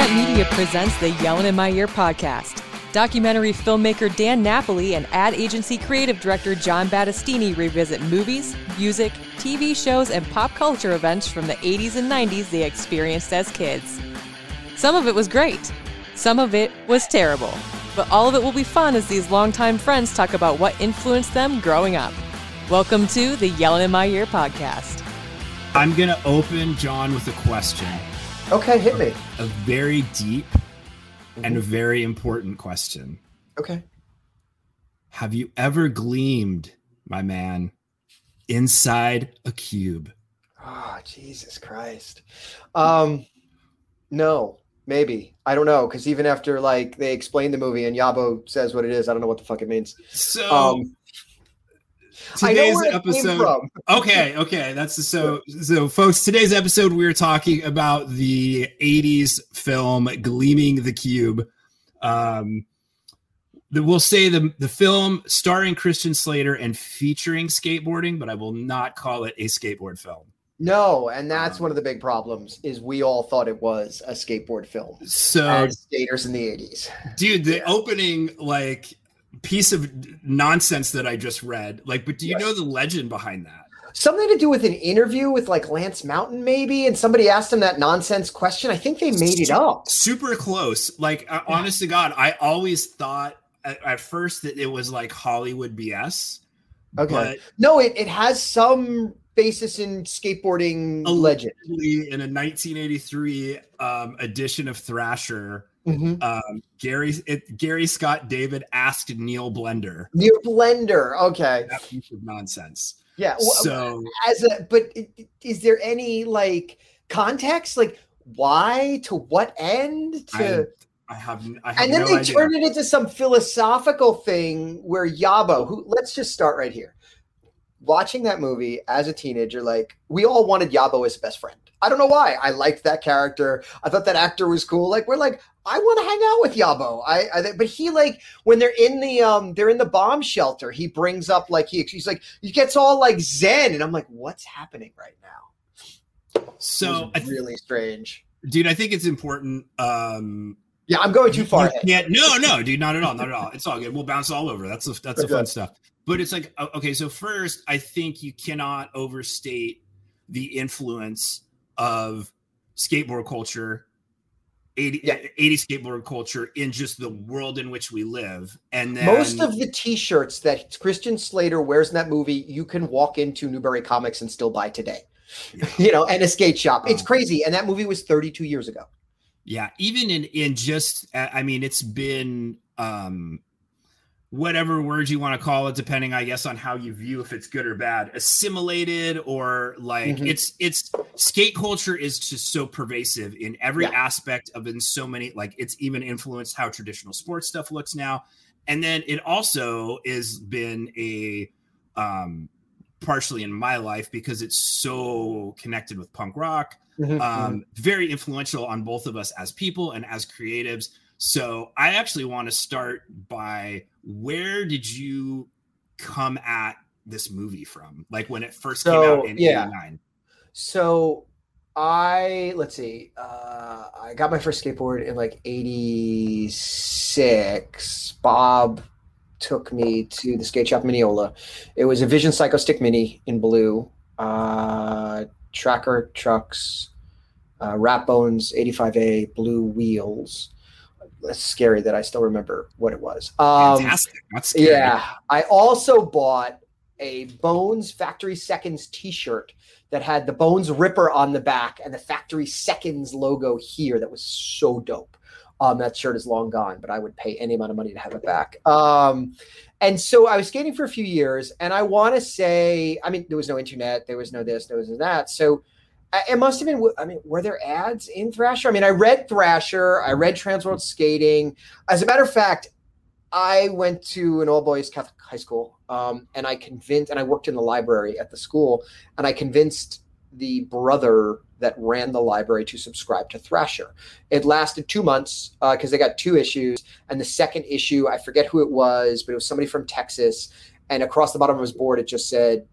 Rat Media presents the Yellin' In My Ear podcast. Documentary filmmaker Dan Napoli and ad agency creative director John Battistini revisit movies, music, TV shows, and pop culture events from the 80s and 90s they experienced as kids. Some of it was great. Some of it was terrible. But all of it will be fun as these longtime friends talk about what influenced them growing up. Welcome to the Yellin' In My Ear podcast. I'm going to open John with a question. Okay, hit me. A very deep and a very important question. Okay. Have you ever gleamed, my man, inside a cube? Oh, Jesus Christ. No, maybe. I don't know, because even after like they explain the movie and Yabo says what it is, I don't know what the fuck it means. So today's episode. Okay. That's so folks, today's episode, we're talking about the 80s film Gleaming the Cube. We'll say the film starring Christian Slater and featuring skateboarding, but I will not call it a skateboard film. No, and that's one of the big problems is we all thought it was a skateboard film. So as skaters in the 80s. Dude, the opening like piece of nonsense that I just read, like, but do you know the legend behind that? Something to do with an interview with like Lance Mountain maybe, and somebody asked him that nonsense question. I think they made it up. Super close. Like honest to God, I always thought at first that it was like Hollywood BS. Okay. But no, it has some basis in skateboarding legend. In a 1983 edition of Thrasher, Gary Scott David asked Neil Blender. Okay. That piece of nonsense. Yeah. So but is there any like context? Like why? To what end? I have no idea. Turn it into some philosophical thing where Yabo, who, let's just start right here. Watching that movie as a teenager, like we all wanted Yabo as best friend. I don't know why. I liked that character. I thought that actor was cool. Like we're like, I want to hang out with Yabo. But he like when they're in the bomb shelter, he brings up like he's like he gets all like zen, and I'm like, what's happening right now? So it's really strange, dude. I think it's important. Yeah, I'm going too far. Yeah, no, dude, not at all. It's all good. We'll bounce all over. That's the fun stuff. But it's like okay. So first, I think you cannot overstate the influence of skateboard culture, 80s skateboard culture in just the world in which we live. And then most of the t-shirts that Christian Slater wears in that movie, you can walk into Newbury Comics and still buy today, and a skate shop. It's crazy. And that movie was 32 years ago. Yeah. Even in just, I mean, it's been, whatever word you want to call it, depending, I guess, on how you view if it's good or bad, assimilated or like it's skate culture is just so pervasive in every aspect of in so many, like it's even influenced how traditional sports stuff looks now. And then it also is been a partially in my life because it's so connected with punk rock, very influential on both of us as people and as creatives. So I actually want to start by where did you come at this movie from? Like when it first came out in 89. So I got my first skateboard in like 86. Bob took me to the skate shop in Mineola. It was a Vision Psycho Stick Mini in blue, Tracker Trucks, Rat Bones, 85A, blue wheels. That's scary that I still remember what it was. Fantastic. That's scary. Yeah. I also bought a Bones Factory Seconds t-shirt that had the Bones Ripper on the back and the Factory Seconds logo here. That was so dope. That shirt is long gone, but I would pay any amount of money to have it back. And so I was skating for a few years, and I want to say, I mean, there was no internet, there was no this, there was no that. So it must have been, I mean, were there ads in Thrasher? I mean, I read Thrasher, I read Transworld Skating. As a matter of fact, I went to an all-boys Catholic high school, and I convinced, and I worked in the library at the school, and I convinced the brother that ran the library to subscribe to Thrasher. It lasted 2 months because they got 2 issues. And the second issue, I forget who it was, but it was somebody from Texas. And across the bottom of his board, it just said,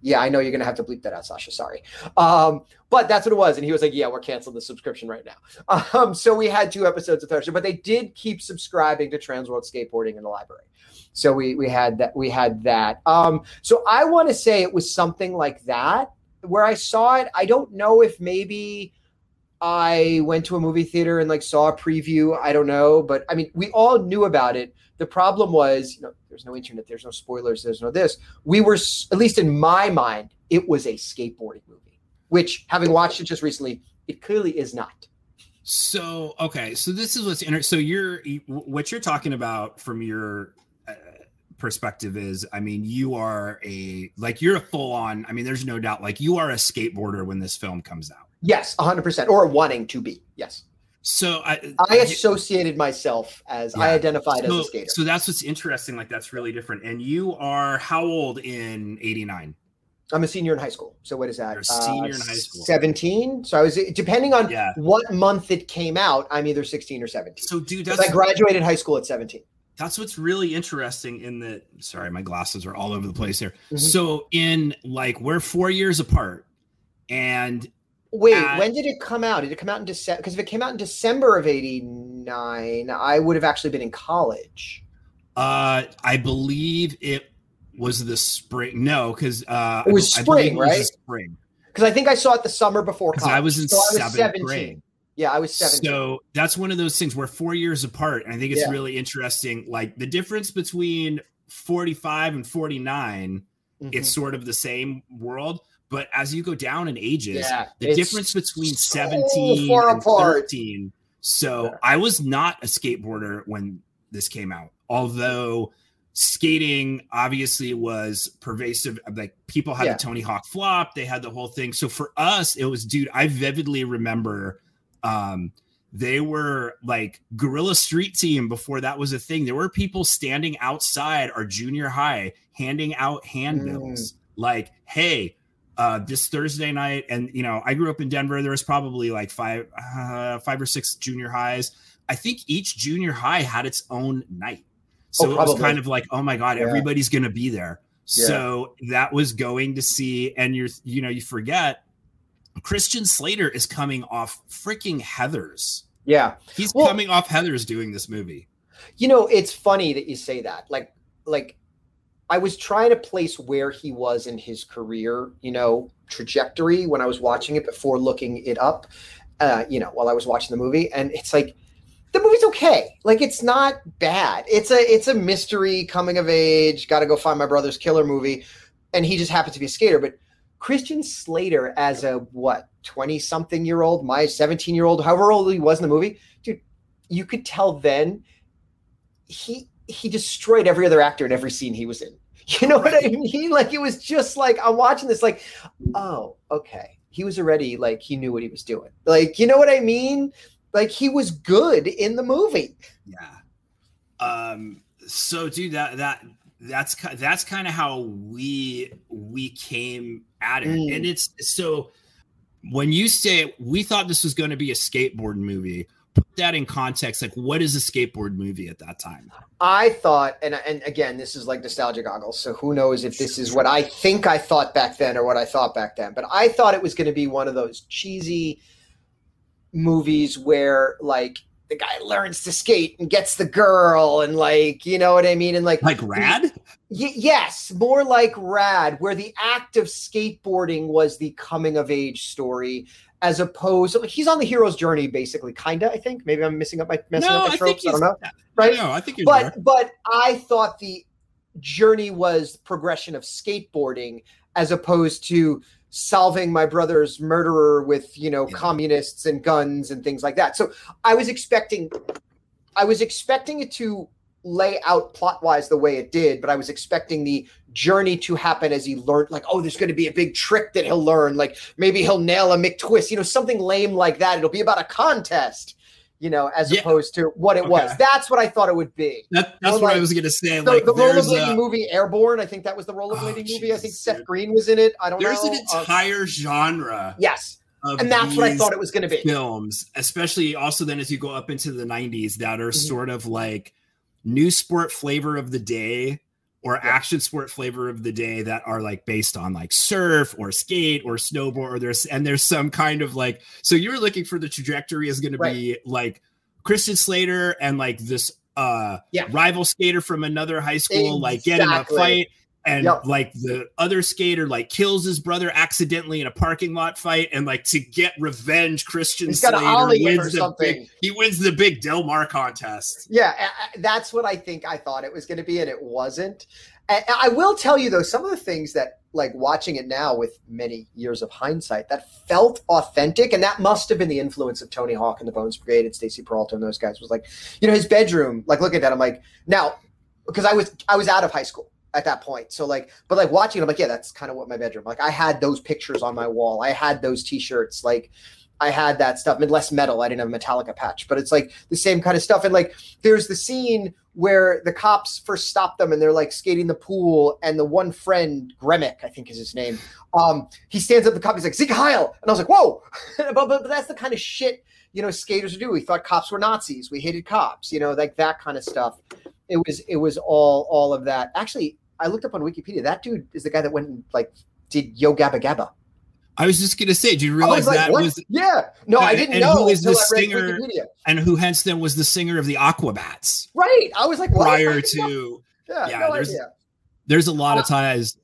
yeah, I know you're going to have to bleep that out, Sasha. Sorry. But that's what it was. And he was like, yeah, we're canceling the subscription right now. So we had 2 episodes of Thrasher, but they did keep subscribing to Transworld Skateboarding in the library. So we had that. So I want to say it was something like that. Where I saw it, I don't know if maybe I went to a movie theater and like saw a preview. I don't know. But I mean, we all knew about it. The problem was, you know, there's no internet, there's no spoilers, there's no this. We were, at least in my mind, it was a skateboarding movie, which having watched it just recently, it clearly is not. So, okay. So this is what's interesting. So what you're talking about from your perspective is, I mean, you are you're a full on, I mean, there's no doubt, like you are a skateboarder when this film comes out. Yes, 100%, or wanting to be. Yes. So I associated myself as, yeah. I identified as a skater. So that's what's interesting. Like that's really different. And you are how old in 89? I'm a senior in high school. So what is that? You're a senior in high school. 17. So I was, depending on what month it came out, I'm either 16 or 17. So dude, I graduated high school at 17. That's what's really interesting in the, sorry, my glasses are all over the place here. Mm-hmm. So in like, we're 4 years apart and. Wait, when did it come out? Did it come out in December? Because if it came out in December of 89, I would have actually been in college. I believe it was the spring. No, because it was spring, right? It was spring. Because I think I saw it the summer before college. I was in seventh grade. Yeah, I was 17. So that's one of those things. We're 4 years apart. And I think it's really interesting. Like the difference between 45 and 49, mm-hmm. It's sort of the same world. But as you go down in ages, the difference between 17 and 13. So I was not a skateboarder when this came out. Although skating obviously was pervasive. Like people had the Tony Hawk flop. They had the whole thing. So for us, it was, dude, I vividly remember they were like guerrilla street team before that was a thing. There were people standing outside our junior high handing out handbills like, hey, this Thursday night. And, you know, I grew up in Denver. There was probably like five or six junior highs. I think each junior high had its own night. So it was kind of like, oh my God, everybody's going to be there. Yeah. So that was going to see, and you forget, Christian Slater is coming off freaking Heathers. Yeah. He's coming off Heathers doing this movie. You know, it's funny that you say that. Like I was trying to place where he was in his career, you know, trajectory when I was watching it before looking it up, you know, while I was watching the movie. And it's like, the movie's okay. Like, it's not bad. It's a mystery coming of age, got to go find my brother's killer movie. And he just happens to be a skater. But Christian Slater as a, 20-something-year-old, my 17-year-old, however old he was in the movie, dude, you could tell then he destroyed every other actor in every scene he was in. You know what I mean? Like, it was just like, I'm watching this like, oh, okay. He was already, like, he knew what he was doing. Like, you know what I mean? Like, he was good in the movie. Yeah. So, dude, that's kind of how we came at it. And it's so when you say we thought this was going to be a skateboard movie, put that in context, like what is a skateboard movie at that time? I thought, and again, this is like nostalgia goggles, so who knows if this is what I think I thought back then or what I thought back then, but I thought it was going to be one of those cheesy movies where like the guy learns to skate and gets the girl and like, you know what I mean? And like Rad? Yes. More like Rad, where the act of skateboarding was the coming of age story, as opposed to, like, he's on the hero's journey, basically, kind of, I think. Maybe I'm messing up my tropes. I don't know. Right? No, I think you're there. But I thought the journey was progression of skateboarding as opposed to solving my brother's murderer with, you know, communists and guns and things like that. So I was expecting it to lay out plot wise the way it did, but I was expecting the journey to happen as he learned, like, oh, there's going to be a big trick that he'll learn. Like maybe he'll nail a McTwist, you know, something lame like that. It'll be about a contest, you know, as opposed to what it was. That's what I thought it would be. That's what I was going to say. Like the rollerblading movie Airborne. I think that was the rollerblading movie. I think Seth Green was in it. I don't know. There's an entire genre. Yes. And that's what I thought it was going to be. Films, especially also then as you go up into the 90s that are sort of like new sport flavor of the day or action sport flavor of the day that are like based on like surf or skate or snowboard or there's some kind of like, so you're looking for the trajectory is going to be like Christian Slater and like this rival skater from another high school, like get in a fight. And like the other skater, like kills his brother accidentally in a parking lot fight, and like to get revenge, Christian Slater wins the big. He wins the big Del Mar contest. Yeah, that's what I think I thought it was going to be, and it wasn't. And I will tell you though, some of the things that, like watching it now with many years of hindsight, that felt authentic, and that must have been the influence of Tony Hawk and the Bones Brigade and Stacy Peralta and those guys. Was like, you know, his bedroom. Like, look at that. I'm like, now because I was out of high school at that point. So like, but like watching it, I'm like, yeah, that's kind of what my bedroom, like I had those pictures on my wall. I had those t-shirts. Like I had that stuff, less metal. I didn't have a Metallica patch, but it's like the same kind of stuff. And like, there's the scene where the cops first stop them and they're like skating the pool. And the one friend, Gremick, I think is his name. He stands up, the cop, he's like, Zeke Heil. And I was like, whoa, but that's the kind of shit, you know, skaters would do. We thought cops were Nazis. We hated cops, you know, like that kind of stuff. It was all of that. Actually, I looked up on Wikipedia. That dude is the guy that went and like did Yo Gabba Gabba. I was just gonna say, do you realize was? Yeah, no, I didn't know. Who is the singer? And who, hence, then was the singer of the Aquabats? Right. I was like, what? Prior to, no there's a lot of ties.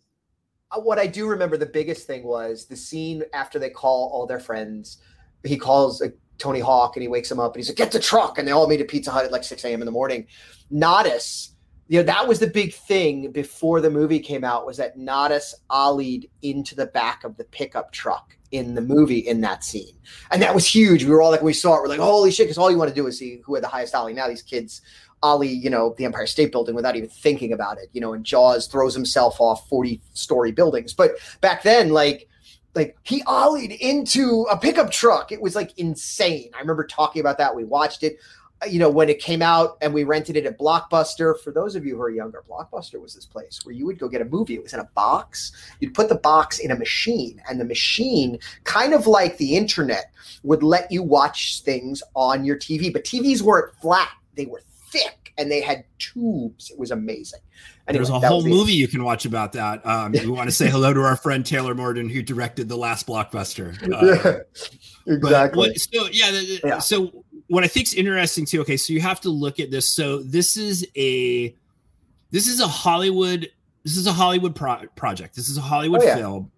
What I do remember, the biggest thing was the scene after they call all their friends. He calls Tony Hawk and he wakes him up and he's like, get the truck. And they all meet at Pizza Hut at like 6 a.m. in the morning. Nadas, you know, that was the big thing before the movie came out, was that Nadas ollied into the back of the pickup truck in the movie in that scene. And that was huge. We were all like, we saw it. We're like, holy shit. Cause all you want to do is see who had the highest ollie. Now these kids ollie, you know, the Empire State Building without even thinking about it, you know, and Jaws throws himself off 40-story buildings. But back then, like he ollied into a pickup truck. It was like insane. I remember talking about that. We watched it, you know, when it came out, and we rented it at Blockbuster. For those of you who are younger, Blockbuster was this place where you would go get a movie. It was in a box. You'd put the box in a machine, and the machine, kind of like the internet, would let you watch things on your TV. But TVs weren't flat. They were thick and they had tubes. It was amazing. Anyway, there's a whole movie you can watch about that. We want to say hello to our friend Taylor Morden, who directed the last Blockbuster. Exactly. So what I think is interesting too. Okay, so you have to look at this. So this is a Hollywood project. This is a Hollywood film,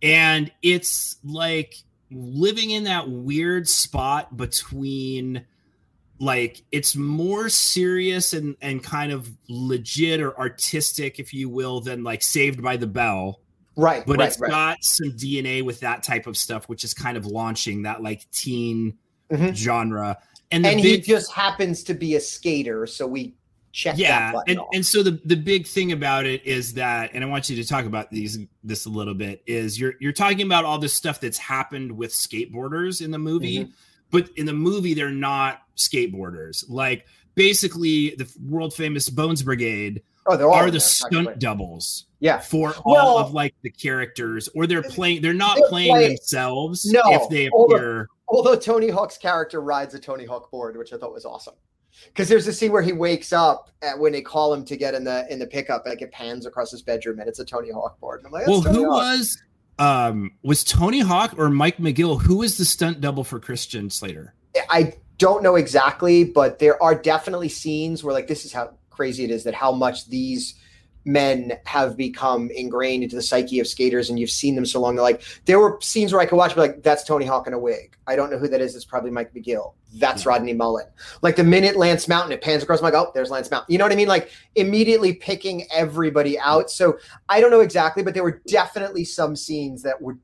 and it's like living in that weird spot between. Like it's more serious and kind of legit or artistic, if you will, than like Saved by the Bell. Right. But it's got some DNA with that type of stuff, which is kind of launching that like teen genre. And he just happens to be a skater. So we check that button off. And so the big thing about it is that, and I want you to talk about this a little bit, is you're talking about all this stuff that's happened with skateboarders in the movie. Mm-hmm. But in the movie, they're not skateboarders. Like basically, the world famous Bones Brigade are the stunt doubles. Yeah, for all of like the characters, or they're playing. They're not playing themselves. No, if they appear. Although Tony Hawk's character rides a Tony Hawk board, which I thought was awesome. Because there's a scene where he wakes up when they call him to get in the pickup, like it pans across his bedroom, and it's a Tony Hawk board. And I'm like, was Tony Hawk or Mike McGill, who was the stunt double for Christian Slater? I don't know exactly, but there are definitely scenes where like, this is how crazy it is that how much these men have become ingrained into the psyche of skaters. And you've seen them so long. They're like, there were scenes where I could watch, but like, that's Tony Hawk in a wig. I don't know who that is. It's probably Mike McGill. That's Rodney Mullen. Like the minute Lance Mountain, it pans across. I'm like, oh, there's Lance Mountain. You know what I mean? Like immediately picking everybody out. So I don't know exactly, but there were definitely some scenes that were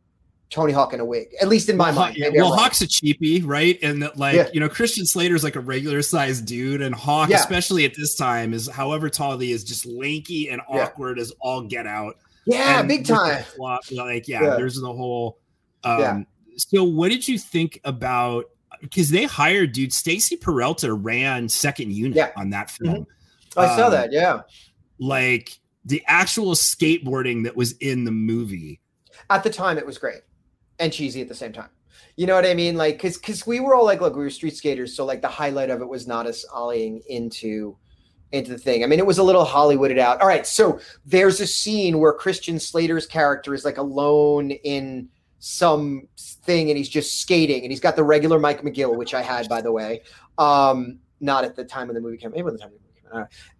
Tony Hawk in a wig, at least in my mind. Yeah. Well, right. Hawk's a cheapie, right? And that, like, yeah. you know, Christian Slater's like a regular sized dude, and Hawk, yeah. especially at this time, is however tall he is, just lanky and awkward yeah. as all get out. Yeah, and big time. Like, yeah, yeah, there's the whole. Yeah. So, what did you think about? Because they hired dude Stacy Peralta ran second unit yeah. on that film. Mm-hmm. I saw that. Yeah, like the actual skateboarding that was in the movie. At the time, it was great. And cheesy at the same time. You know what I mean? Like, cause we were all like, look, we were street skaters. So like the highlight of it was not us ollieing into the thing. I mean, it was a little Hollywooded out. All right. So there's a scene where Christian Slater's character is like alone in some thing and he's just skating and he's got the regular Mike McGill, which I had, by the way, not at the time of the movie came out. Maybe at the time of the movie.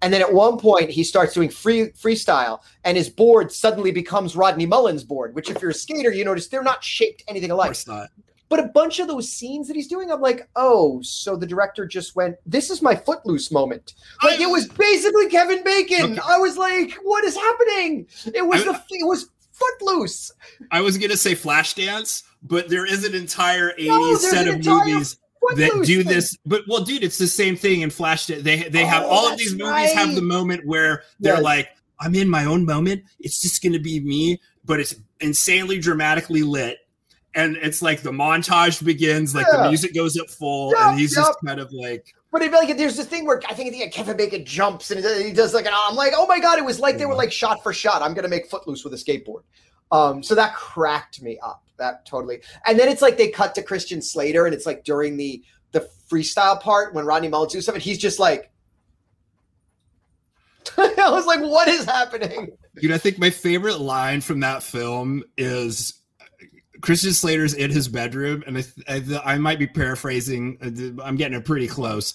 And then at one point he starts doing freestyle and his board suddenly becomes Rodney Mullen's board, which if you're a skater, you notice they're not shaped anything alike. Of course not. But a bunch of those scenes that he's doing, I'm like, oh, so the director just went, this is my Footloose moment. Like it was basically Kevin Bacon. Okay. I was like, what is happening? It was Footloose. I was going to say Flashdance, but there is an entire 80s set of movies. That do this, but well, dude, it's the same thing in Flashdance. They have all of these movies right. have the moment where they're yes. like, I'm in my own moment. It's just going to be me, but it's insanely dramatically lit, and it's like the montage begins, like yeah. the music goes up full, yep, and he's yep. just kind of like. But I feel like there's this thing where I think at the end Kevin Bacon jumps and he does like an. I'm like, oh my god, it was like they were like shot for shot. I'm gonna make Footloose with a skateboard. So that cracked me up. That totally. And then it's like they cut to Christian Slater and it's like during the freestyle part when Rodney Mullen does something, he's just like, I was like, what is happening? Dude, I think my favorite line from that film is Christian Slater's in his bedroom. And I might be paraphrasing. I'm getting it pretty close.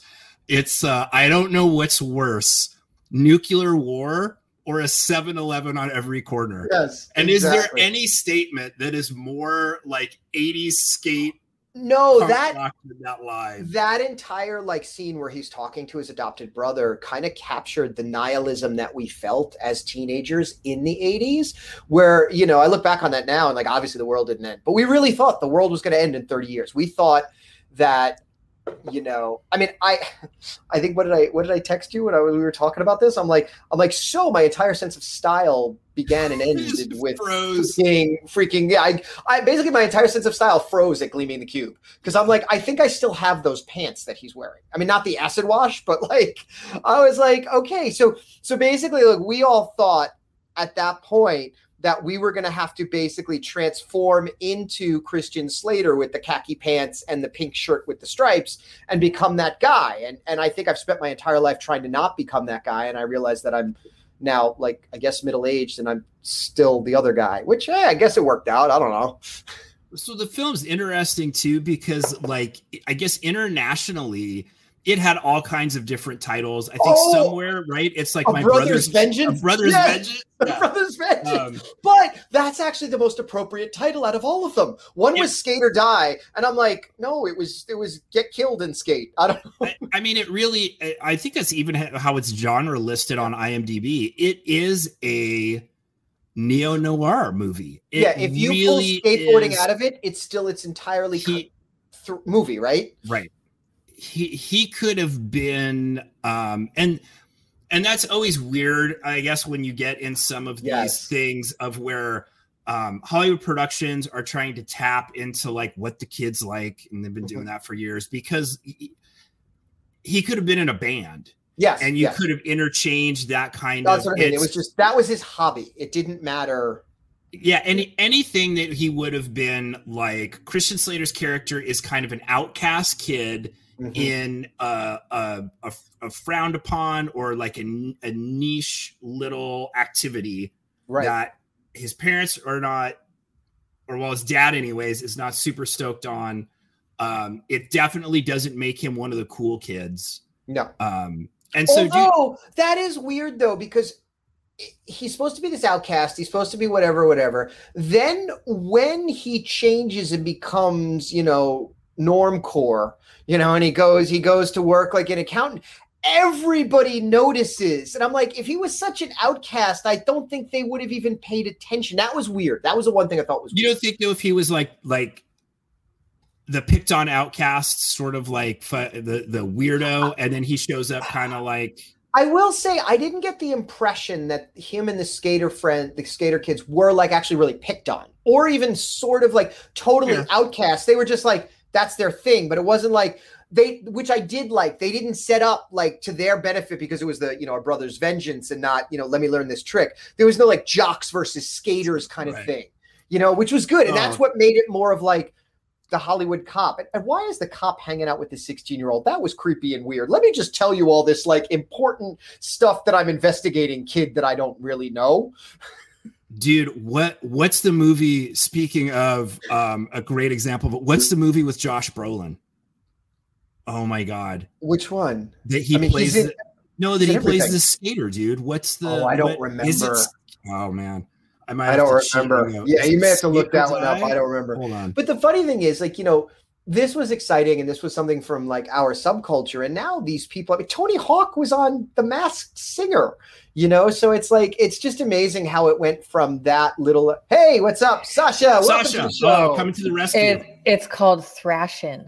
It's, I don't know what's worse, nuclear war or a 7-Eleven on every corner. Yes, and exactly. Is there any statement that is more like 80s skate? No, that line. That entire like scene where he's talking to his adopted brother kind of captured the nihilism that we felt as teenagers in the 80s, where, you know, I look back on that now and like, obviously the world didn't end, but we really thought the world was going to end in 30 years. We thought that, you know, I mean, I think what did I text you when we were talking about this? I'm like, so my entire sense of style began and ended with freaking yeah. I basically my entire sense of style froze at Gleaming the Cube because I'm like, I think I still have those pants that he's wearing. I mean, not the acid wash, but like, I was like, okay, so basically, like, we all thought at that point that we were going to have to basically transform into Christian Slater with the khaki pants and the pink shirt with the stripes and become that guy. And I think I've spent my entire life trying to not become that guy. And I realized that I'm now, like, I guess middle-aged and I'm still the other guy, which I guess it worked out. I don't know. So the film's interesting too, because like, I guess internationally it had all kinds of different titles. I think somewhere, right? It's like My Brother's Vengeance. Brother's Vengeance. But that's actually the most appropriate title out of all of them. One was Skate or Die, and I'm like, no, it was Get Killed and Skate. I don't know. I mean, it really. I think that's even how it's genre listed on IMDb. It is a neo-noir movie. If you really pull skateboarding out of it, it's still its entirely movie, right? Right. He could have been, and that's always weird, I guess, when you get in some of these things of where Hollywood productions are trying to tap into like what the kids like, and they've been doing that for years because he could have been in a band. Yes, and you could have interchanged that kind of. That's what I mean. It was just that was his hobby. It didn't matter. Yeah, anything that he would have been like. Christian Slater's character is kind of an outcast kid. Mm-hmm. In a frowned upon or like a niche little activity that his parents are not, or well, his dad anyways, is not super stoked on. It definitely doesn't make him one of the cool kids. No. And so that is weird though, because he's supposed to be this outcast. He's supposed to be whatever. Then when he changes and becomes, you know, normcore, you know, and he goes to work like an accountant. everybody notices. And I'm like, if he was such an outcast, I don't think they would have even paid attention. That was weird. That was the one thing I thought was weird. You don't think, though, if he was like the picked on outcast, sort of like the weirdo, and then he shows up kind of like... I will say I didn't get the impression that him and the skater kids were like actually really picked on or even sort of like totally outcast. They were just like, that's their thing. But it wasn't like which I did like, they didn't set up like to their benefit because it was the, you know, our brother's vengeance and not, you know, let me learn this trick. There was no like jocks versus skaters kind of thing, you know, which was good. And that's what made it more of like the Hollywood cop. And why is the cop hanging out with the 16-year-old? That was creepy and weird. Let me just tell you all this like important stuff that I'm investigating, kid, that I don't really know. Dude, what's the movie? Speaking of a great example, but what's the movie with Josh Brolin? Oh my God. Which one? That he plays he plays the skater, dude. What's the remember. Oh man. I don't remember. Yeah, you may have to look that one up. I don't remember. Hold on. But the funny thing is, like, you know, this was exciting and this was something from like our subculture. And now these people, I mean, Tony Hawk was on The Masked Singer, you know? So it's like, it's just amazing how it went from that little, hey, what's up? Sasha, to the show. Oh, coming to the rescue. It's called Thrashin'.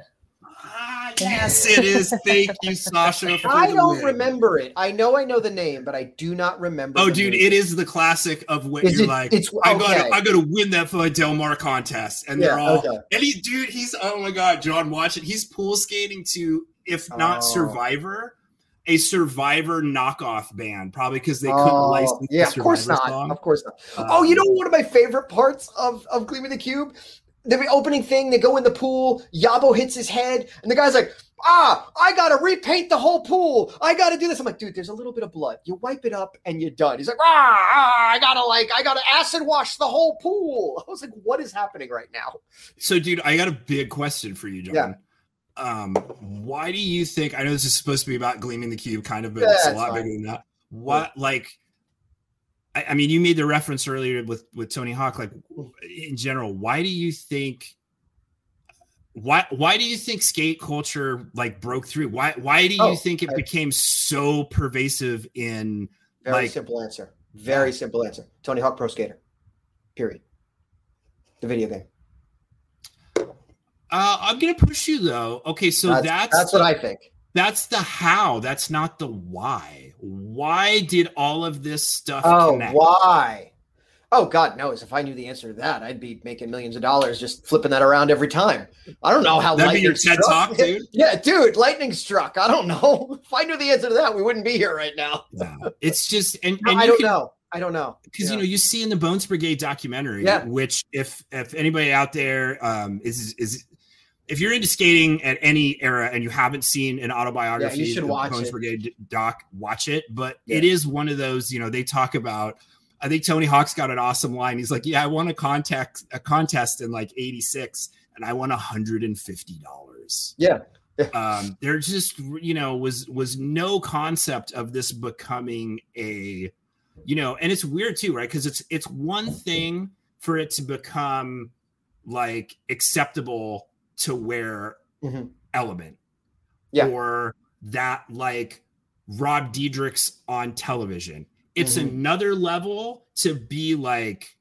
Yes, it is. Thank you, Sasha. I don't remember it. I know the name, but I do not remember. Oh, dude, it is the classic of what you're like. I gotta win that for a Del Mar contest, and they're all. And dude, he's oh my God, John, watch it. He's pool skating to, if not Survivor, a Survivor knockoff band, probably because they couldn't license. Yeah, of course not. Of course not. Oh, you know one of my favorite parts of Gleaming the Cube. The opening thing, they go in the pool, Yabo hits his head, and the guy's like, I gotta repaint the whole pool. I gotta do this. I'm like, dude, there's a little bit of blood. You wipe it up and you're done. He's like, I gotta acid wash the whole pool. I was like, what is happening right now? So, dude, I got a big question for you, John. Yeah. Why do you think, I know this is supposed to be about Gleaming the Cube kind of, but it's a lot bigger than that. What, like... I mean, you made the reference earlier with Tony Hawk. Like, in general, why do you think skate culture like broke through? Why do you think it became so pervasive in? Very simple answer. Very simple answer. Tony Hawk Pro Skater. Period. The video game. I'm gonna push you though. Okay, so that's what I think. That's the how. That's not the why. Why did all of this stuff connect? Why? Oh, God knows. If I knew the answer to that, I'd be making millions of dollars just flipping that around every time. I don't know how. That'd lightning be your TED Talk, dude. Yeah, dude, lightning struck. I don't know. If I knew the answer to that, we wouldn't be here right now. No, it's just, and I don't know. I don't know. Because, you know, you see in the Bones Brigade documentary, which if anybody out there is if you're into skating at any era and you haven't seen an autobiography, you should watch Bones Brigade doc, watch it. But it is one of those, you know, they talk about, I think Tony Hawk's got an awesome line. He's like, yeah, I won a contest in like 86 and I won $150. Yeah. There just, you know, was no concept of this becoming a, you know, and it's weird too, right? Cause it's one thing for it to become like acceptable to wear Element or that like Rob Diedrich's on television. It's another level to be like,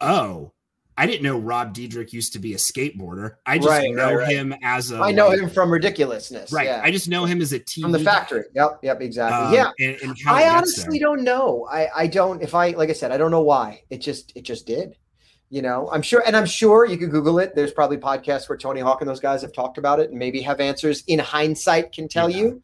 oh, I didn't know Rob Diedrich used to be a skateboarder. I just know him as a... I know him from Ridiculousness. Right. Yeah. I just know him as a TV. From The Factory. Yep, exactly. And how I honestly don't know. I don't, if I, like I said, I don't know why. It just did. You know, I'm sure you could Google it. There's probably podcasts where Tony Hawk and those guys have talked about it and maybe have answers in hindsight can tell you,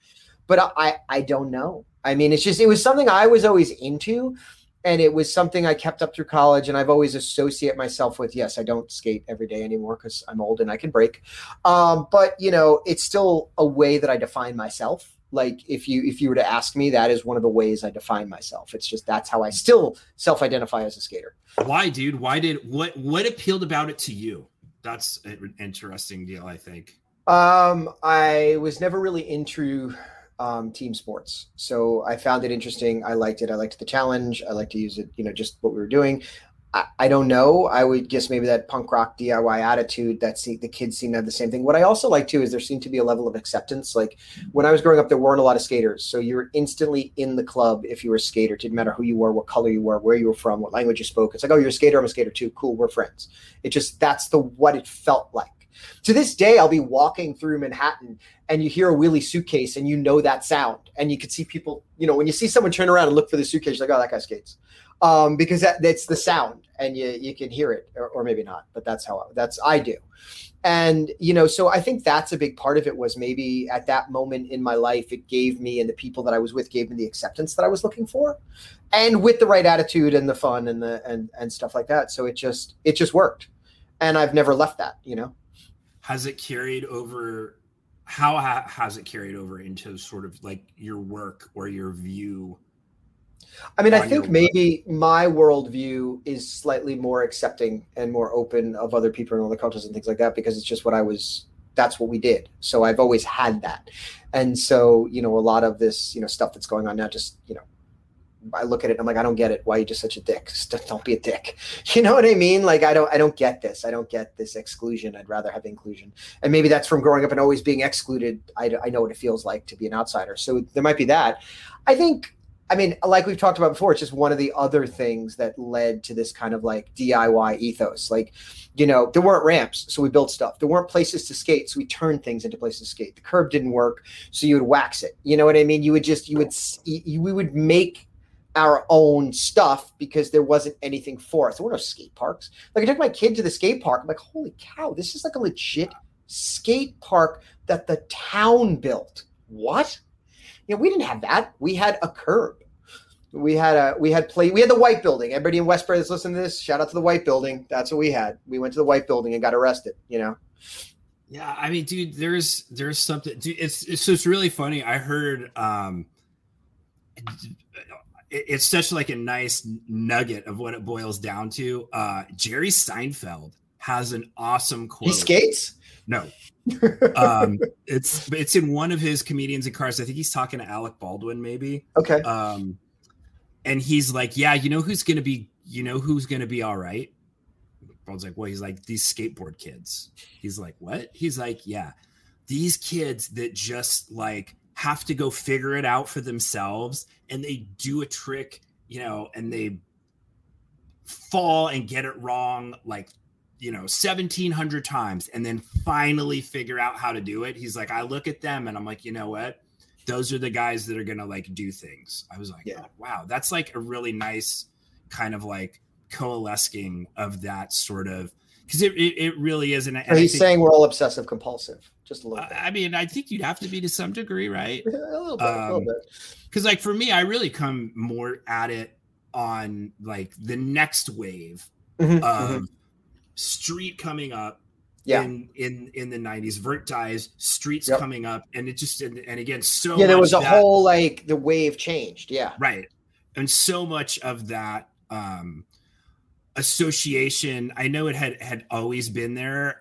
but I don't know. I mean, it's just, it was something I was always into and it was something I kept up through college and I've always associate myself with, yes, I don't skate every day anymore because I'm old and I can break. But you know, it's still a way that I define myself. Like if you were to ask me, that is one of the ways I define myself. It's just, that's how I still self-identify as a skater. Why, dude? Why did, what appealed about it to you? That's an interesting deal, I think. I was never really into team sports. So I found it interesting. I liked it. I liked the challenge. I liked to use it, you know, just what we were doing. I don't know. I would guess maybe that punk rock DIY attitude that the kids seem to have the same thing. What I also like too is there seemed to be a level of acceptance. Like when I was growing up, there weren't a lot of skaters. So you were instantly in the club if you were a skater. It didn't matter who you were, what color you were, where you were from, what language you spoke. It's like, oh, you're a skater, I'm a skater too. Cool, we're friends. It just, that's what it felt like. To this day, I'll be walking through Manhattan and you hear a wheelie suitcase and you know that sound. And you could see people, you know, when you see someone turn around and look for the suitcase, you're like, oh, that guy skates. Because that's the sound and you can hear it or maybe not, but that's how, I do. And, you know, so I think that's a big part of it was maybe at that moment in my life, it gave me and the people that I was with gave me the acceptance that I was looking for and with the right attitude and the fun and and stuff like that. So it just worked. And I've never left that, you know. Has it carried over? How has it carried over into sort of like your work or your view? I mean, I think maybe my worldview is slightly more accepting and more open of other people and other cultures and things like that, because it's just what that's what we did. So I've always had that. And so, you know, a lot of this, you know, stuff that's going on now, just, you know, I look at it and I'm like, I don't get it. Why are you just such a dick? Just don't be a dick. You know what I mean? Like, I don't get this. I don't get this exclusion. I'd rather have inclusion. And maybe that's from growing up and always being excluded. I know what it feels like to be an outsider. So there might be that. I think, I mean, like we've talked about before, it's just one of the other things that led to this kind of like DIY ethos. Like, you know, there weren't ramps, so we built stuff. There weren't places to skate, so we turned things into places to skate. The curb didn't work, so you would wax it. You know what I mean? We would make our own stuff because there wasn't anything for us. There were no skate parks. Like I took my kid to the skate park. I'm like, holy cow, this is like a legit skate park that the town built. What? You know, we didn't have that. We had a curb. We had the white building. Everybody in Westbury that's listening to this, shout out to the white building. That's what we had. We went to the white building and got arrested, you know? Yeah. I mean, dude, there's something, dude, it's really funny. I heard, it's such like a nice nugget of what it boils down to. Jerry Seinfeld has an awesome quote. He skates? No. It's in one of his Comedians in Cars. I think he's talking to Alec Baldwin, maybe. Okay. And he's like, yeah, you know who's gonna be all right? Baldwin's like, well, he's like, these skateboard kids. He's like, what? He's like, yeah, these kids that just like have to go figure it out for themselves, and they do a trick, you know, and they fall and get it wrong like, you know, 1,700 times, and then finally figure out how to do it. He's like, I look at them and I'm like, you know what? Those are the guys that are going to like do things. I was like, yeah. Oh, wow, that's like a really nice kind of like coalescing of that sort of, because it really is. And he's saying we're all obsessive compulsive. Just a little bit. I mean, I think you'd have to be to some degree, right? A little bit. Because like for me, I really come more at it on like the next wave of street coming up. Yeah. In the 90s, vert dies, streets coming up, and it just and again, so yeah, there was a whole like the wave changed, yeah, right, and so much of that association. I know it had always been there,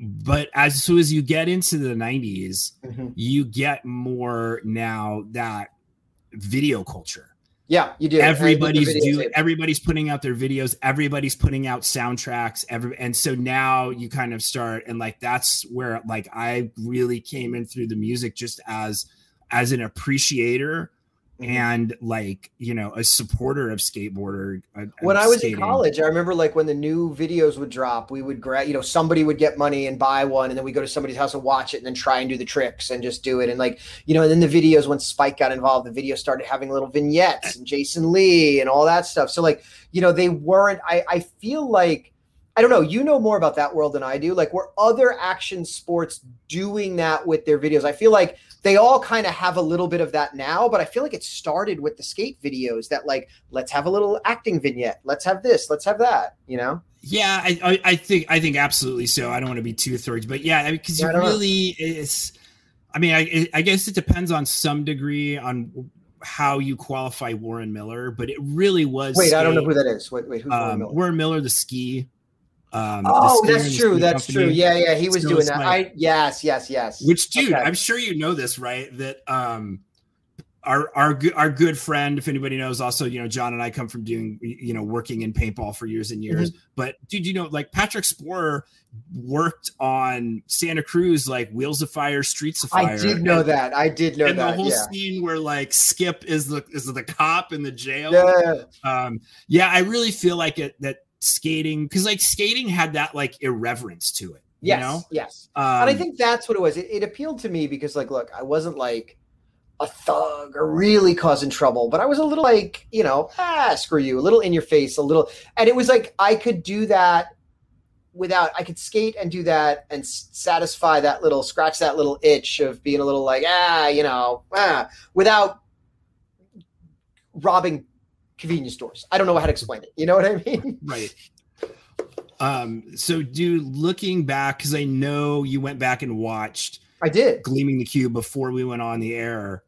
but as soon as you get into the 90s, you get more now that video culture. Yeah, you do. Everybody's putting out their videos. Everybody's putting out soundtracks. And so now you kind of start, and like that's where like I really came in through the music just as an appreciator and like, you know, a supporter of skateboarder. When I was skating in college, I remember like when the new videos would drop, we would grab, you know, somebody would get money and buy one, and then we go to somebody's house and watch it and then try and do the tricks and just do it. And like, you know, and then the videos, when Spike got involved, the video started having little vignettes and Jason Lee and all that stuff. So like, you know, they weren't, I feel like, I don't know, you know more about that world than I do. Like, were other action sports doing that with their videos? I feel like they all kind of have a little bit of that now, but I feel like it started with the skate videos that like, let's have a little acting vignette. Let's have this, let's have that, you know? Yeah, I think absolutely so. I don't want to be too authoritative, but yeah, because you really, it's, I mean, I guess it depends on some degree on how you qualify Warren Miller, but it really was. Wait, skate. I don't know who that is. Wait, who's Warren Miller? Warren Miller, the ski. Oh, that's true. That's true. Yeah. Yeah. He was doing that. Yes. Yes. Yes. Which, dude, okay. I'm sure you know this, right? That Our good friend, if anybody knows, also, you know, John and I come from doing, you know, working in paintball for years and years. Mm-hmm. But dude, you know, like Patrick Sporer worked on Santa Cruz, like Wheels of Fire, Streets of Fire. I did know that. And the whole scene where like Skip is the cop in the jail. Yeah. I really feel like that skating, because like skating had that like irreverence to it. Yes. You know? Yes. And I think that's what it was. It appealed to me because like, look, I wasn't like a thug or really causing trouble, but I was a little like, you know, screw you, a little in your face, a little. And it was like, I could do that I could skate and do that and satisfy that little, scratch that little itch of being a little like, without robbing convenience stores. I don't know how to explain it. You know what I mean? Right. So dude, looking back, cause I know you went back and watched, I did, Gleaming the Cube before we went on the air.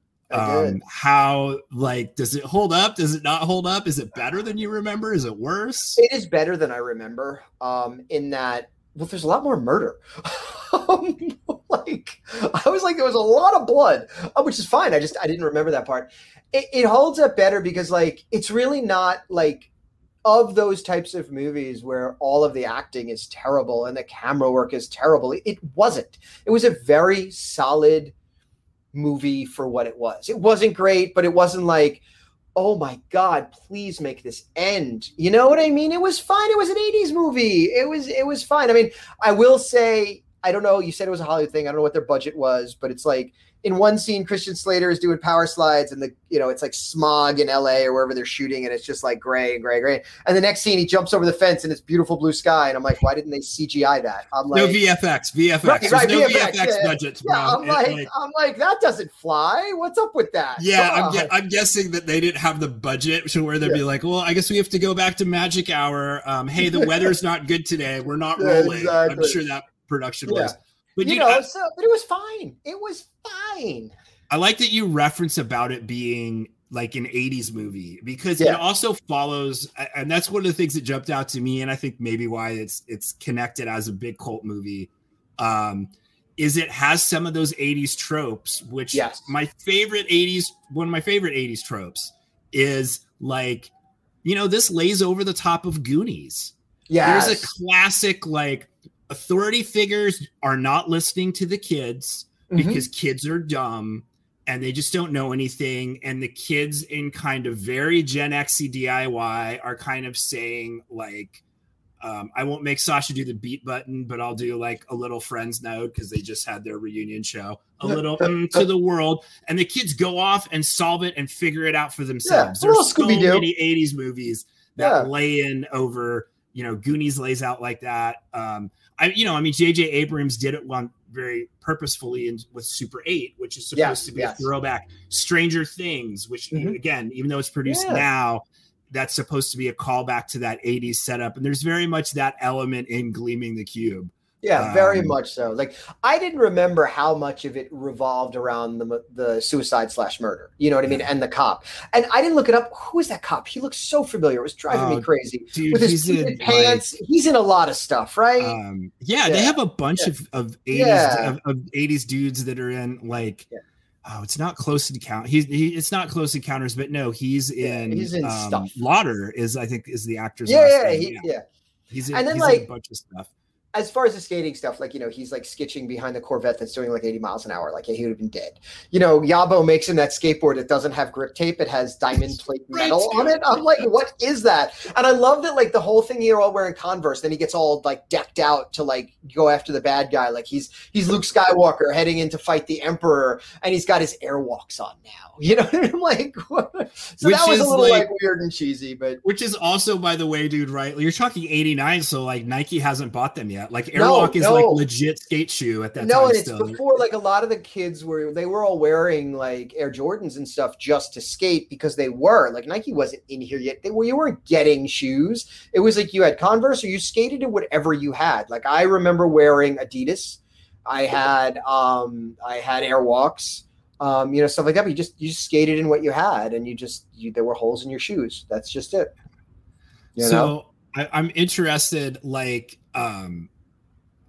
How, like, does it hold up? Does it not hold up? Is it better than you remember? Is it worse? It is better than I remember. In that, well, there's a lot more murder. There was a lot of blood, which is fine. I didn't remember that part. It holds up better because, like, it's really not like of those types of movies where all of the acting is terrible and the camera work is terrible. It wasn't. It was a very solid movie for what it was. It wasn't great, but it wasn't like, oh my God, please make this end. You know what I mean? It was fine. It was an 80s movie. It was fine. I mean, I will say, I don't know. You said it was a Hollywood thing. I don't know what their budget was, but it's like in one scene, Christian Slater is doing power slides and it's like smog in LA or wherever they're shooting. And it's just like gray. And the next scene he jumps over the fence and it's beautiful blue sky. And I'm like, why didn't they CGI that? I'm like, no VFX. Right, there's no VFX budgets. Yeah, I'm like, that doesn't fly. What's up with that? Yeah. I'm guessing that they didn't have the budget to where they'd be like, well, I guess we have to go back to magic hour. Hey, the weather's not good today. We're not rolling. Exactly. I'm sure that production was, but but it was fine. It was fine. I like that you reference about it being like an 80s movie because it also follows, and that's one of the things that jumped out to me, and I think maybe why it's connected as a big cult movie, is it has some of those 80s tropes, which one of my favorite 80s tropes is like, you know, this lays over the top of Goonies. Yeah, there's a classic like, authority figures are not listening to the kids because kids are dumb and they just don't know anything. And the kids in kind of very Gen X-y DIY are kind of saying like, I won't make Sasha do the beat button, but I'll do like a little Friends node because they just had their reunion show, a little to the world. And the kids go off and solve it and figure it out for themselves. Yeah, there's so many 80s movies that lay in over, you know, Goonies lays out like that. J.J. Abrams did it one very purposefully with Super 8, which is supposed to be a throwback. Stranger Things, which, again, even though it's produced now, that's supposed to be a callback to that 80s setup. And there's very much that element in Gleaming the Cube. Yeah, very much so. Like, I didn't remember how much of it revolved around the suicide/murder. You know what I mean? And the cop. And I didn't look it up. Who is that cop? He looks so familiar. It was driving me crazy. Dude, with his pants. Like, he's in a lot of stuff, right? They have a bunch of 80s of 80s dudes that are in like it's not Close Encounters. It's not Close Encounters, but no, he's in stuff. Lauder is the actor's last name. He's in a bunch of stuff. As far as the skating stuff, like, you know, he's like skitching behind the Corvette that's doing like 80 miles an hour. Like, he would have been dead. You know, Yabo makes him that skateboard that doesn't have grip tape. It has diamond plate metal on it. I'm like, what is that? And I love that, like, the whole thing, you're all wearing Converse. Then he gets all like decked out to like go after the bad guy. Like he's Luke Skywalker heading in to fight the Emperor, and he's got his Airwalks on now. You know what I mean? I'm like, what? So that was a little like weird and cheesy, but. Which is also, by the way, dude, right? You're talking 89. So like Nike hasn't bought them yet. Like Airwalk is like legit skate shoe at that time. No, and it's still. Before like a lot of the kids were all wearing like Air Jordans and stuff just to skate because they were like Nike wasn't in here yet. You weren't getting shoes. It was like you had Converse or you skated in whatever you had. Like I remember wearing Adidas. I had Airwalks. You know, stuff like that. But you just skated in what you had, and there were holes in your shoes. That's just it. You know? I'm interested, like.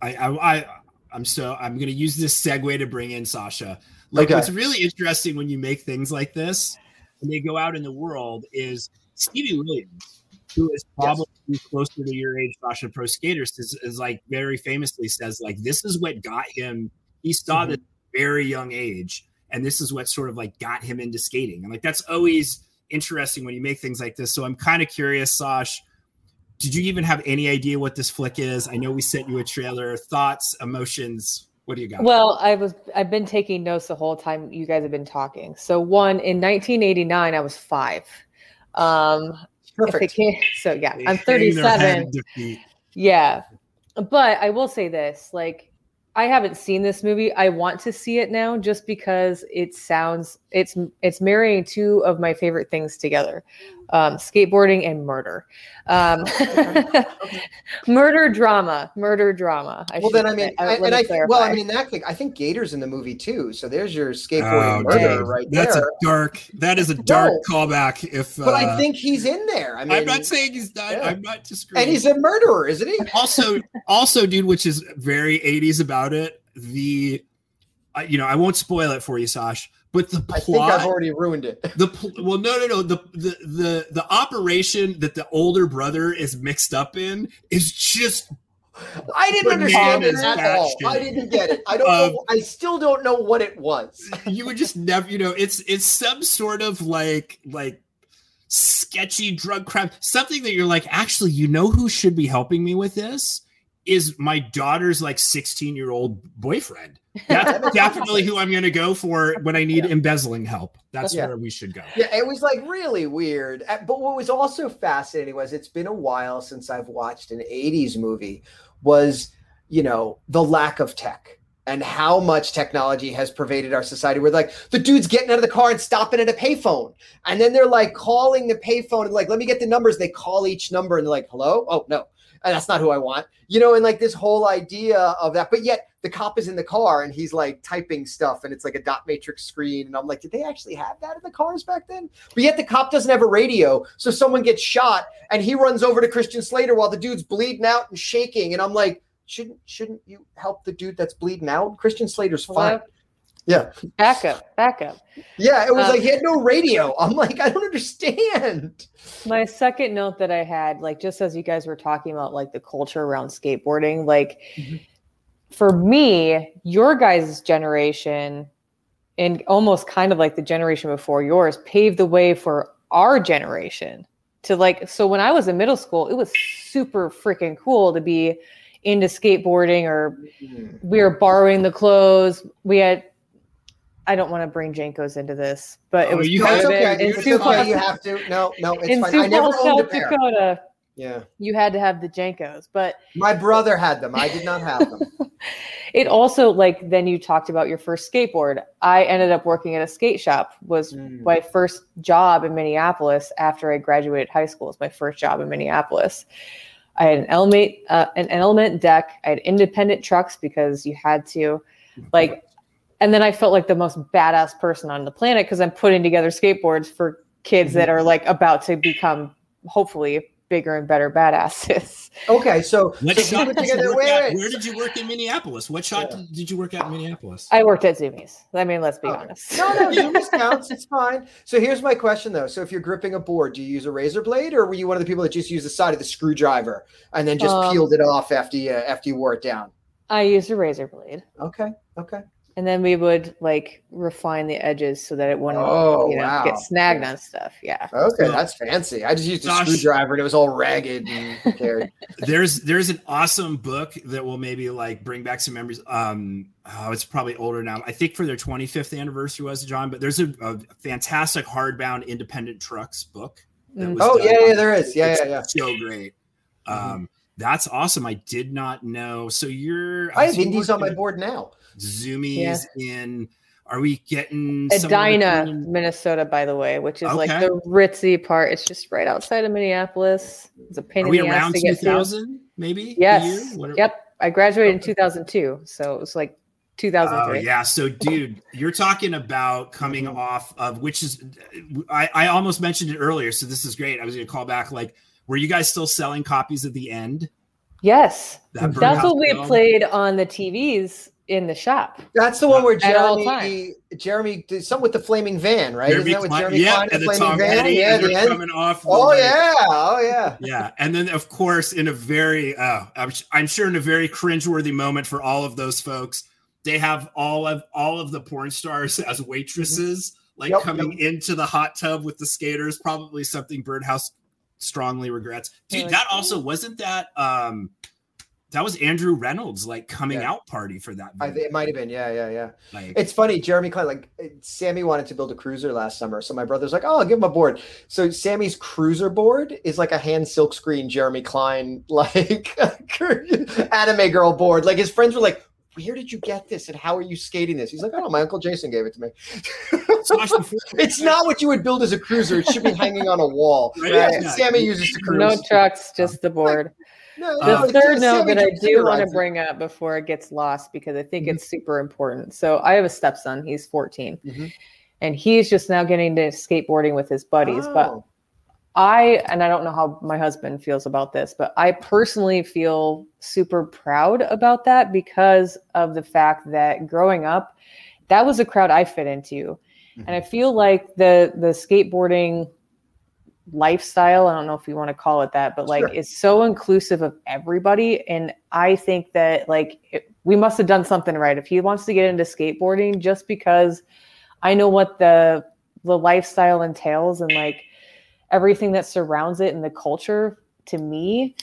I I'm going to use this segue to bring in Sasha. Like, okay. What's really interesting when you make things like this and they go out in the world is Stevie Williams, who is probably closer to your age, Sasha, pro skaters, is like very famously says, like, this is what got him. He saw this very young age, and this is what sort of like got him into skating. And like, that's always interesting when you make things like this. So I'm kind of curious, Sash, did you even have any idea what this flick is? I know we sent you a trailer. Thoughts, emotions, what do you got? Well, I've been taking notes the whole time you guys have been talking. So one, in 1989, I was 5. Perfect. So yeah, I'm 37. Yeah. But I will say this, like, I haven't seen this movie. I want to see it now just because it sounds, it's marrying two of my favorite things together. Skateboarding and murder. Murder drama. I mean, in that case, I think Gator's in the movie too. So there's your skateboarding murder right there. That is a dark callback. But I think he's in there. I mean, I'm not saying he's not. Yeah. I'm not disagreeing. And he's a murderer, isn't he? Also, dude, which is very 80s about it. I won't spoil it for you, Sash. But the plot, I think I've already ruined it. Well, no. The operation that the older brother is mixed up in is just. I didn't understand it at all. I didn't get it. I don't know. I still don't know what it was. You would just never, it's some sort of like sketchy drug crime, something that you're like, actually, who should be helping me with this is my daughter's like 16-year-old boyfriend. That's definitely who I'm going to go for when I need embezzling help. That's where we should go. Yeah, it was like really weird. But what was also fascinating was it's been a while since I've watched an 80s movie was, the lack of tech and how much technology has pervaded our society. We're like, the dude's getting out of the car and stopping at a payphone. And then they're like calling the payphone and like, let me get the numbers. They call each number and they're like, hello? Oh, no. And that's not who I want, and like this whole idea of that. But yet the cop is in the car and he's like typing stuff and it's like a dot matrix screen. And I'm like, did they actually have that in the cars back then? But yet the cop doesn't have a radio. So someone gets shot and he runs over to Christian Slater while the dude's bleeding out and shaking. And I'm like, shouldn't you help the dude that's bleeding out? Christian Slater's fine. Yeah. Backup. Yeah. It was like, he had no radio. I'm like, I don't understand. My second note that I had, like, just as you guys were talking about like the culture around skateboarding, like for me, your guys' generation and almost kind of like the generation before yours paved the way for our generation to like, so when I was in middle school, it was super freaking cool to be into skateboarding or we were borrowing the clothes. We had, I don't want to bring JNCOs into this, but it was okay. You have to. No, it's in fine. Sioux Falls, I never owned South Dakota. Yeah, you had to have the JNCOs, but my brother had them. I did not have them. It also like then you talked about your first skateboard. I ended up working at a skate shop. Was my first job in Minneapolis after I graduated high school. It's my first job in Minneapolis. I had an element deck. I had independent trucks because you had to, like. And then I felt like the most badass person on the planet because I'm putting together skateboards for kids that are like about to become hopefully bigger and better badasses. Okay, so where did you work in Minneapolis? What shop did you work at in Minneapolis? I worked at Zoomies. I mean, let's be honest. No, Zoomies counts. It's fine. So here's my question though. So if you're gripping a board, do you use a razor blade, or were you one of the people that just used the side of the screwdriver and then just peeled it off after you wore it down? I used a razor blade. Okay. And then we would like refine the edges so that it wouldn't get snagged on stuff. Yeah. Okay, that's fancy. I just used a screwdriver and it was all ragged. And there's an awesome book that will maybe like bring back some memories. It's probably older now. I think for their 25th anniversary was John, but there's a fantastic hardbound independent trucks book. That was there is. Yeah. So great. That's awesome. I did not know. So I have indies on my board now. Zoomies in. Are we getting Edina, Minnesota, by the way, which is like the ritzy part. It's just right outside of Minneapolis. It's a pain in the ass to get to. Are we around 2000 maybe? Yes. Yep. I graduated in 2002. So it was like 2003. Oh, yeah. So, dude, you're talking about coming off of, which is, I almost mentioned it earlier. So this is great. I was going to call back like, were you guys still selling copies at the end Yes. That's what we played on the TVs in the shop. That's the one where Jeremy did something with the flaming van, right? Isn't that with Jeremy Klein and the flaming van? Yeah, they're coming off. Oh, yeah. Oh, yeah. Yeah. And then, of course, in a very, I'm sure in a very cringeworthy moment for all of those folks, they have all of the porn stars as waitresses, like coming into the hot tub with the skaters, probably something Birdhouse strongly regrets. Dude, that also wasn't that that was Andrew Reynolds like coming out party for that. I think it might have been. Yeah. Like, it's funny. Jeremy Klein, like Sammy wanted to build a cruiser last summer. So my brother's like, oh, I'll give him a board. So Sammy's cruiser board is like a hand silkscreen Jeremy Klein, like anime girl board. Like his friends were like, where did you get this? And how are you skating this? He's like, oh, my Uncle Jason gave it to me. It's not what you would build as a cruiser. It should be hanging on a wall. Right? Sammy uses the cruise. No trucks, just the board. No, the third note that I do want to bring up before it gets lost, because I think it's super important. So I have a stepson. He's 14. Mm-hmm. And he's just now getting to skateboarding with his buddies. Oh. But I don't know how my husband feels about this, but I personally feel super proud about that because of the fact that growing up, that was a crowd I fit into. Mm-hmm. And I feel like the skateboarding lifestyle, I don't know if you want to call it that, but like it's so inclusive of everybody. And I think that like we must have done something right. If he wants to get into skateboarding, just because I know what the lifestyle entails and like everything that surrounds it and the culture, to me,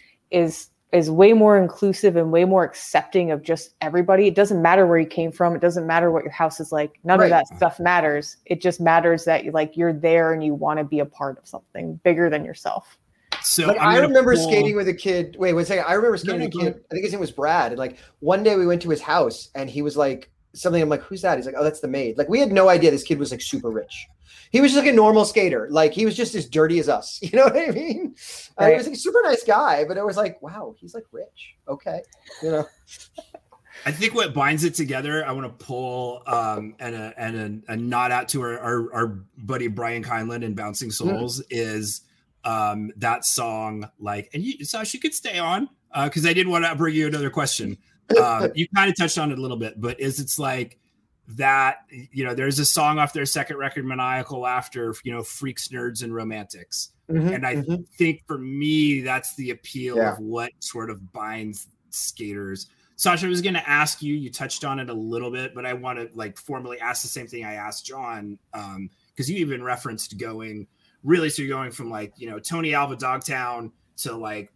is way more inclusive and way more accepting of just everybody. It doesn't matter where you came from. It doesn't matter what your house is like. None of that stuff matters. It just matters that you're there and you want to be a part of something bigger than yourself. So but I remember skating with a kid. Wait, one second. I remember skating with a kid. I think his name was Brad. And like one day we went to his house and he was like something. I'm like, who's that? He's like, oh, that's the maid. Like we had no idea this kid was like super rich. He was just like a normal skater. Like he was just as dirty as us. You know what I mean? Right. He was like a super nice guy, but it was like, wow, he's like rich. Okay. You know, I think what binds it together, I want to pull and a nod out to our buddy, Brian Kindland and Bouncing Souls is that song. Like, and Sash, you could stay on because I did want to bring you another question. You kind of touched on it a little bit, but it's like, that there's a song off their second record, Maniacal Laughter, Freaks, Nerds, and Romantics. And I think for me that's the appeal of what sort of binds skaters. Sasha, I was going to ask you touched on it a little bit, but I want to like formally ask the same thing I asked John, because you even referenced going from like Tony Alva Dogtown to like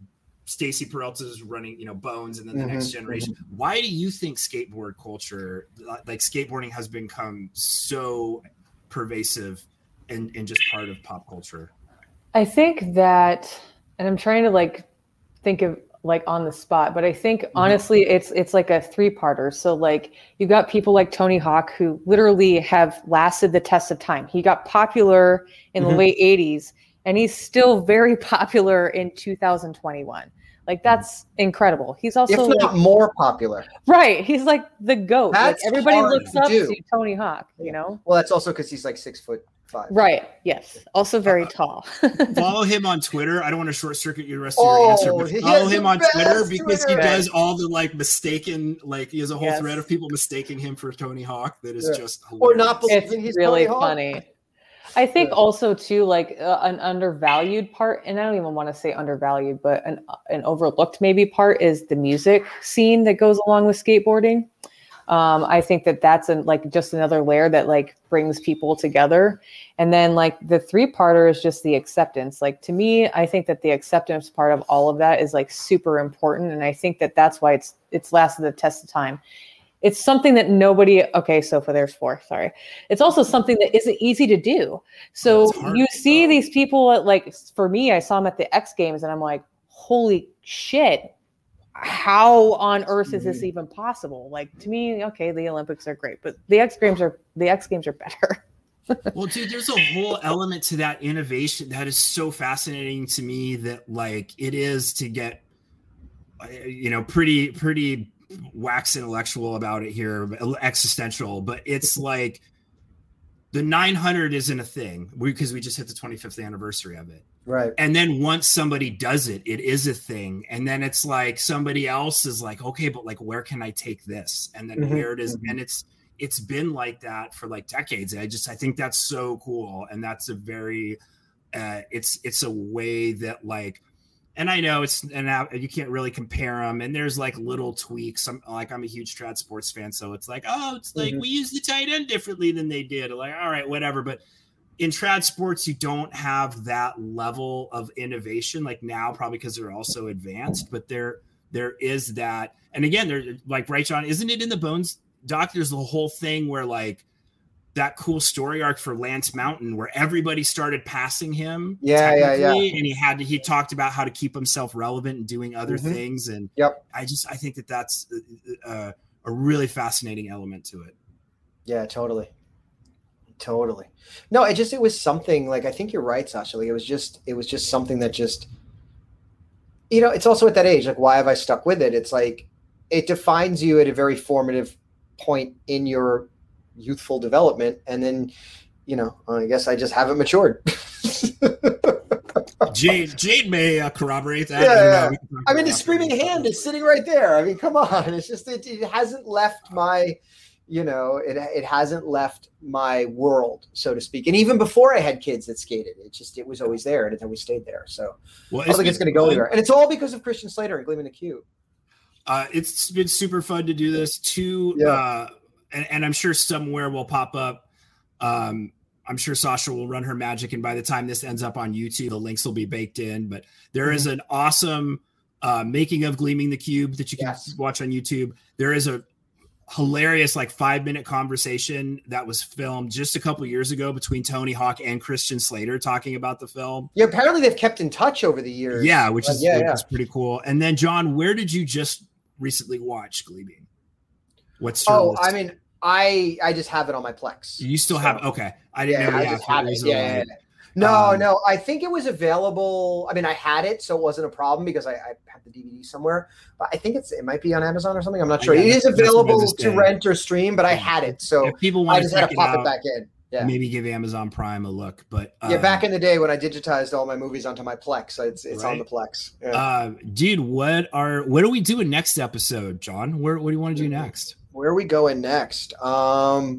Stacy Peralta's running, Bones, and then the next generation. Why do you think skateboard culture, like skateboarding, has become so pervasive and just part of pop culture? I think that, and I'm trying to like think of like on the spot, but I think honestly it's like a three-parter. So like you've got people like Tony Hawk who literally have lasted the test of time. He got popular in the late 80s. And he's still very popular in 2021. Like, that's incredible. He's also, if not more popular. Right. He's like the GOAT. Like, everybody looks up to Tony Hawk, Well, that's also because he's like 6'5". Right. Yes. Also very tall. Follow him on Twitter. I don't want to short circuit your rest of your answer, but follow him on Twitter because he does all the like mistaken, like he has a whole thread of people mistaking him for Tony Hawk that is just hilarious. Or not believing he's really funny. I think also too, like an undervalued part, and I don't even want to say undervalued, but an overlooked maybe part is the music scene that goes along with skateboarding. I think that's like just another layer that like brings people together. And then like the three-parter is just the acceptance. Like to me, I think that the acceptance part of all of that is like super important. And I think that that's why it's lasted the test of time. It's something that it's also something that isn't easy to do. So you see these people at, like, for me, I saw them at the X Games and I'm like, holy shit, how on earth is this even possible? Like to me, okay, the Olympics are great, but the X Games are better. Well, dude, there's a whole element to that innovation that is so fascinating to me that like it is to get, pretty wax intellectual about it here, existential, but it's like The 900 isn't a thing because we just hit the 25th anniversary of it. Right. And then once somebody does it, it is a thing. And then it's like somebody else is like, okay, but like, where can I take this? And then where it is. And it's been like that for like decades. And I think that's so cool. And that's a very, it's a way that like, and I know it's, and you can't really compare them. And there's like little tweaks. I'm a huge trad sports fan. So it's like, we use the tight end differently than they did. Like, all right, whatever. But in trad sports, you don't have that level of innovation. Like now, probably because they're also advanced, but there is that. And again, they're like, right, John, isn't it in the Bones doc? There's the whole thing where like, that cool story arc for Lance Mountain where everybody started passing him. Yeah. And he talked about how to keep himself relevant and doing other things. And I think that that's a really fascinating element to it. Yeah, totally. No, it was something like, I think you're right, Sasha. Like it was just something that just, you know, it's also at that age, like, why have I stuck with it? It's like, it defines you at a very formative point in your youthful development, and then, you know, I guess I just haven't matured. Jade may corroborate that. Yeah. I mean, the screaming hand is sitting right there. I mean, come on, it's just it hasn't left my, you know, it hasn't left my world, so to speak. And even before I had kids that skated, it was always there, and it always stayed there. So I don't think it's going to go anywhere, and it's all because of Christian Slater and Gleaming the Cube. It's been super fun to do this too. Yeah. And I'm sure somewhere will pop up. I'm sure Sasha will run her magic. And by the time this ends up on YouTube, the links will be baked in. But there is an awesome making of Gleaming the Cube that you can watch on YouTube. There is a hilarious, like, 5-minute conversation that was filmed just a couple years ago between Tony Hawk and Christian Slater talking about the film. Yeah, apparently they've kept in touch over the years. Yeah, which is pretty cool. And then, John, where did you just recently watch Gleaming? What's your list? I mean, I just have it on my Plex. You still have it? Okay. I didn't know. I just had it. Yeah. No, I think it was available. I mean, I had it, so it wasn't a problem because I have the DVD somewhere. But I think it might be on Amazon or something. I'm not sure. It is available to rent or stream, but I had it, so if people want, I just had to pop it back in. Yeah. Maybe give Amazon Prime a look, but back in the day when I digitized all my movies onto my Plex, it's right on the Plex. Yeah. Dude, what are we doing next episode, John? What do you want to do next? Where are we going next? I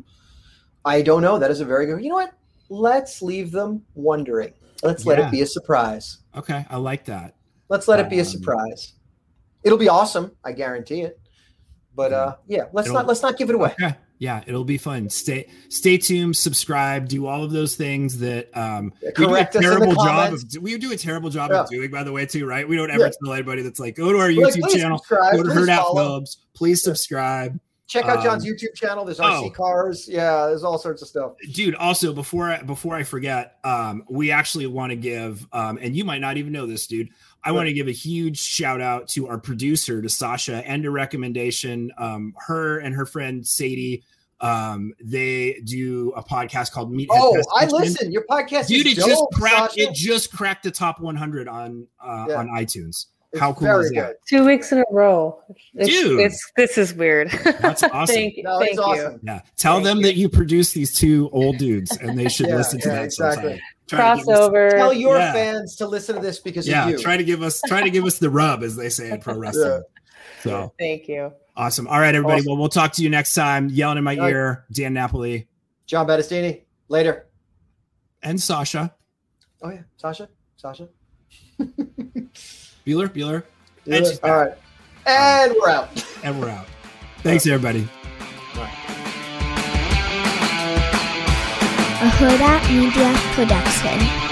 don't know. That is a very good. You know what? Let's leave them wondering. Let's let it be a surprise. Okay, I like that. Let's let it be a surprise. It'll be awesome. I guarantee it. But let's not give it away. Okay. Yeah, it'll be fun. Stay tuned, subscribe, do all of those things that we do a terrible job of doing, by the way, too, right? We don't ever tell anybody that's like, go to our YouTube channel, go to Herd Out Clubs, please subscribe. Check out John's YouTube channel. There's RC cars. Yeah, there's all sorts of stuff. Dude, also, before I forget, we actually want to give, and you might not even know this, dude, I want to give a huge shout out to our producer, to Sasha, and a recommendation. Her and her friend Sadie, they do a podcast called Meet. Oh, I listen. Your podcast, dude, is dope, it just cracked the top 100 on iTunes. How cool is that? Good. 2 weeks in a row. Dude. This is weird. That's awesome. Thank you. Awesome. Yeah. Thank them that you produce these two old dudes and they should listen to that. Exactly. Crossover. Tell your fans to listen to this because of you. Try to give us the rub, as they say in pro wrestling. Yeah. So thank you. Awesome. All right, everybody. Awesome. Well, we'll talk to you next time. Yellin' In My Ear, Dan Napoli. John Battistini. Later. And Sasha. Oh yeah. Sasha. Bueller. All right. And we're out. Thanks, everybody. Bye. A Herd Out Media production.